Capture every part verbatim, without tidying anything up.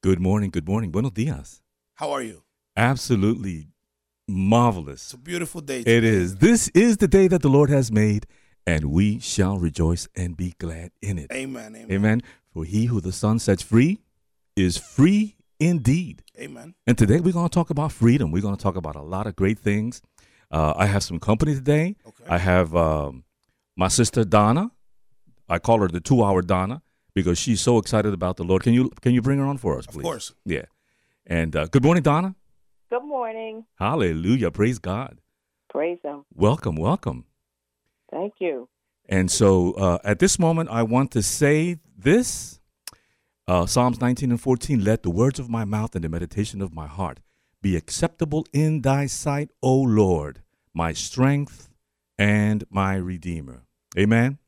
Good morning. Good morning. Buenos dias. How are you? Absolutely marvelous. It's a beautiful day today. It is. This is the day that the Lord has made, and we shall rejoice and be glad in it. Amen. Amen. Amen. For he who the Son sets free is free indeed. Amen. And today we're going to talk about freedom. We're going to talk about a lot of great things. Uh, I have some company today. Okay. I have um, my sister Donna. I call her the two-hour Donna, because she's so excited about the Lord. Can you can you bring her on for us, please? Of course. Yeah. And uh, good morning, Donna. Good morning. Hallelujah. Praise God. Praise Him. Welcome, welcome. Thank you. And so uh, at this moment, I want to say this. Uh, Psalms nineteen and fourteen, let the words of my mouth and the meditation of my heart be acceptable in thy sight, O Lord, my strength and my Redeemer. Amen?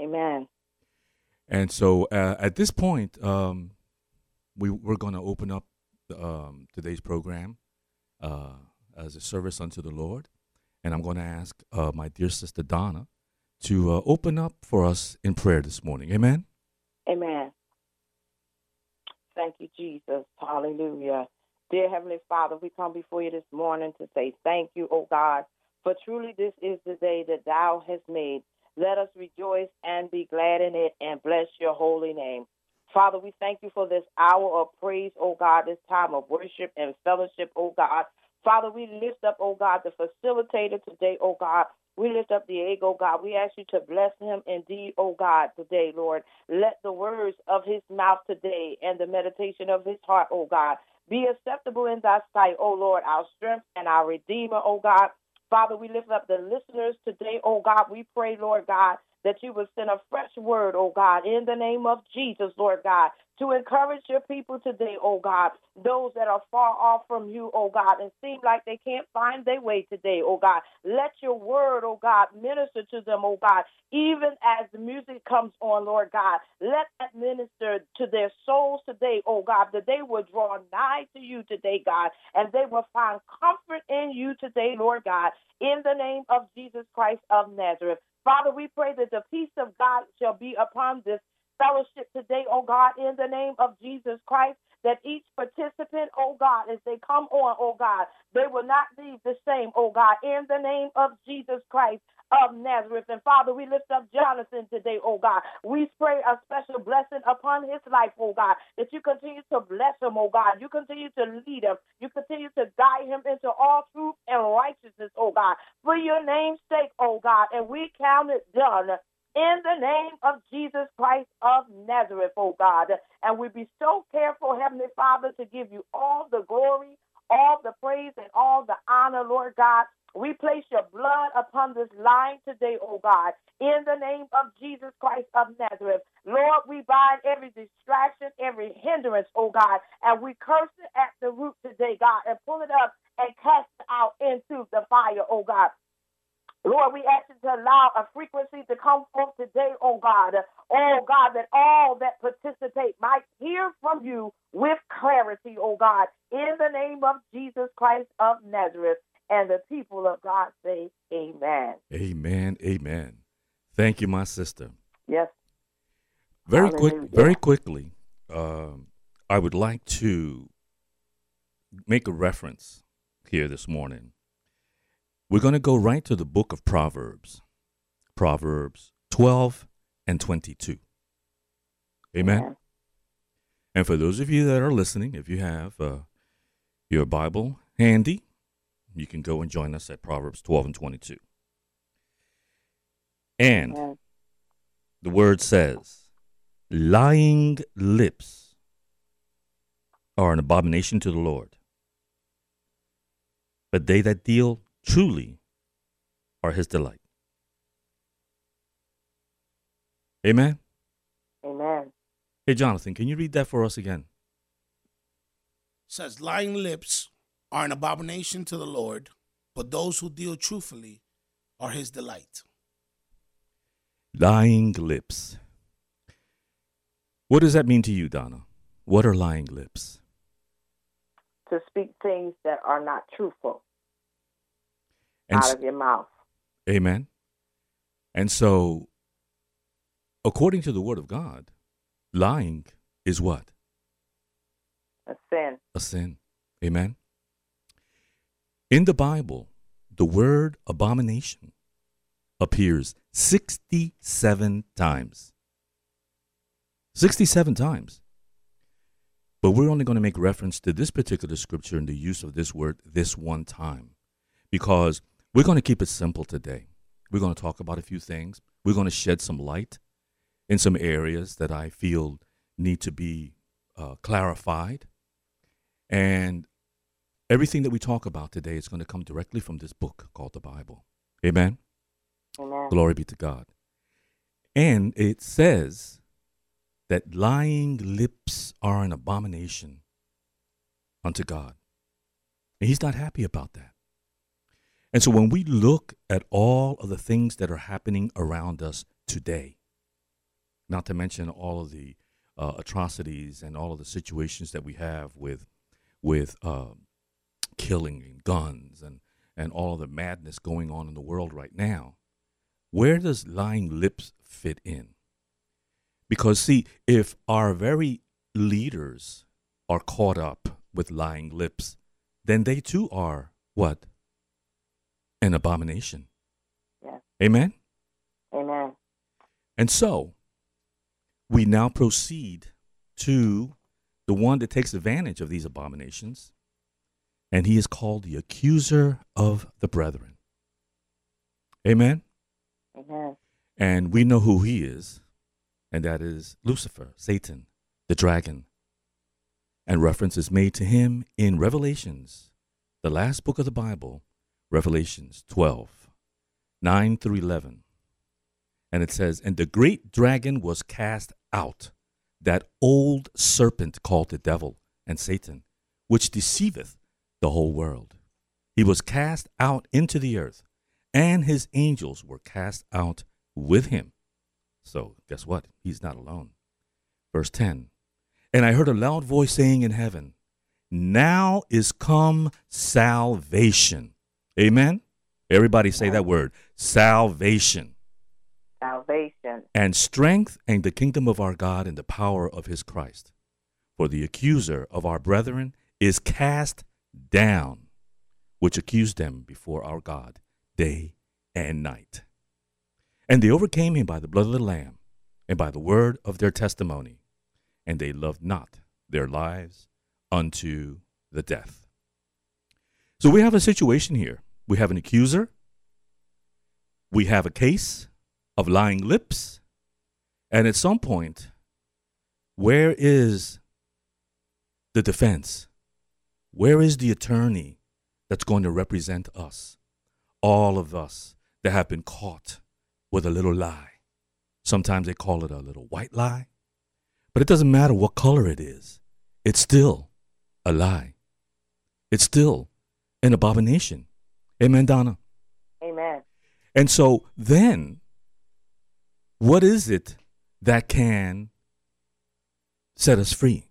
Amen. And so uh, at this point, um, we, we're going to open up um, today's program uh, as a service unto the Lord. And I'm going to ask uh, my dear sister Donna to uh, open up for us in prayer this morning. Amen? Amen. Thank you, Jesus. Hallelujah. Dear Heavenly Father, we come before you this morning to say thank you, O God, for truly this is the day that thou hast made. Let us rejoice and be glad in it and bless your holy name. Father, we thank you for this hour of praise, O God, this time of worship and fellowship, O God. Father, we lift up, O God, the facilitator today, O God. We lift up Diego, God. We ask you to bless him indeed, O God, today, Lord. Let the words of his mouth today and the meditation of his heart, O God, be acceptable in thy sight, O Lord, our strength and our Redeemer, O God. Father, we lift up the listeners today, oh God. We pray, Lord God, that you will send a fresh word, oh God, in the name of Jesus, Lord God, to encourage your people today, oh God, those that are far off from you, oh God, and seem like they can't find their way today, oh God. Let your word, oh God, minister to them, oh God, even as the music comes on, Lord God. Let that minister to their souls today, oh God, that they will draw nigh to you today, God, and they will find comfort in you today, Lord God, in the name of Jesus Christ of Nazareth. Father, we pray that the peace of God shall be upon this fellowship today, oh God, in the name of Jesus Christ, that each participant, oh God, as they come on, oh God, they will not leave the same, oh God, in the name of Jesus Christ of Nazareth. And Father, we lift up Jonathan today, oh God. We pray a special blessing upon his life, oh God, that you continue to bless him, oh God. You continue to lead him. You continue to guide him into all truth and righteousness, oh God, for your name's sake, oh God. And we count it done in the name of Jesus Christ of Nazareth, oh God. And we be so careful, Heavenly Father, to give you all the glory, all the praise, and all the honor, Lord God. We place your blood upon this line today, oh God, in the name of Jesus Christ of Nazareth. Lord, we bind every distraction, every hindrance, oh God, and we curse it at the root today, God, and pull it up and cast it out into the fire, oh God. Lord, we ask you to allow a frequency to come forth today, oh God. Oh God, that all that participate might hear from you with clarity, oh God, in the name of Jesus Christ of Nazareth. And the people of God say amen. Amen, amen. Thank you, my sister. Yes. Very Hallelujah. quick, very quickly, um, I would like to make a reference here this morning. We're going to go right to the book of Proverbs, Proverbs twelve and twenty-two. Amen. Yeah. And for those of you that are listening, if you have uh, your Bible handy, you can go and join us at Proverbs twelve and twenty-two. And yeah. the word says, lying lips are an abomination to the Lord, but they that deal truly are his delight. Amen? Amen. Hey, Jonathan, can you read that for us again? It says, lying lips are an abomination to the Lord, but those who deal truthfully are his delight. Lying lips. What does that mean to you, Donna? What are lying lips? To speak things that are not truthful. And out of your mouth. Amen. And so, according to the Word of God, lying is what? a sin. A sin. Amen. In the Bible, the word abomination appears sixty-seven times. sixty-seven times. But we're only going to make reference to this particular scripture and the use of this word this one time, because we're going to keep it simple today. We're going to talk about a few things. We're going to shed some light in some areas that I feel need to be uh, clarified. And everything that we talk about today is going to come directly from this book called the Bible. Amen? Amen. Glory be to God. And it says that lying lips are an abomination unto God. And he's not happy about that. And so when we look at all of the things that are happening around us today, not to mention all of the uh, atrocities and all of the situations that we have with with uh, killing and guns and, and all of the madness going on in the world right now, where does lying lips fit in? Because, see, if our very leaders are caught up with lying lips, then they too are what? An abomination. Yeah. Amen? Amen. And so, we now proceed to the one that takes advantage of these abominations, and he is called the accuser of the brethren. Amen? Amen. And we know who he is. And that is Lucifer, Satan, the dragon. And reference is made to him in Revelations, the last book of the Bible, Revelations twelve, nine through eleven. And it says, "And the great dragon was cast out, that old serpent called the devil and Satan, which deceiveth the whole world. He was cast out into the earth, and his angels were cast out with him." So, guess what? He's not alone. Verse ten, "And I heard a loud voice saying in heaven, Now is come salvation." Amen? Everybody say that word. Salvation. Salvation. "And strength and the kingdom of our God and the power of his Christ. For the accuser of our brethren is cast down, which accused them before our God day and night. And they overcame him by the blood of the Lamb and by the word of their testimony, and they loved not their lives unto the death." So we have a situation here. We have an accuser. We have a case of lying lips. And at some point, where is the defense? Where is the attorney that's going to represent us? All of us that have been caught with a little lie. Sometimes they call it a little white lie, but it doesn't matter what color it is. It's still a lie. It's still an abomination. Amen, Donna? Amen. And so then, what is it that can set us free?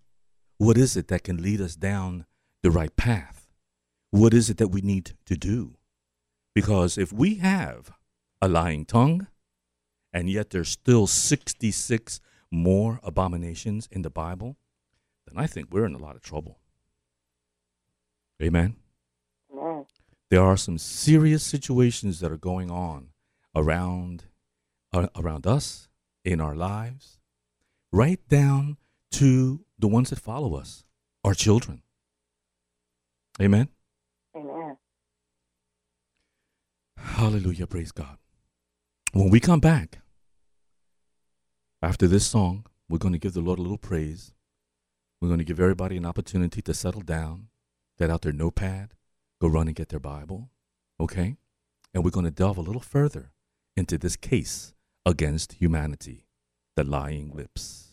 What is it that can lead us down the right path? What is it that we need to do? Because if we have a lying tongue, and yet there's still sixty-six more abominations in the Bible, then I think we're in a lot of trouble. Amen? Yeah. There are some serious situations that are going on around, uh, around us, in our lives, right down to the ones that follow us, our children. Amen? Amen. Hallelujah, praise God. When we come back, after this song, we're going to give the Lord a little praise. We're going to give everybody an opportunity to settle down, get out their notepad, go run and get their Bible, okay? And we're going to delve a little further into this case against humanity, the lying lips.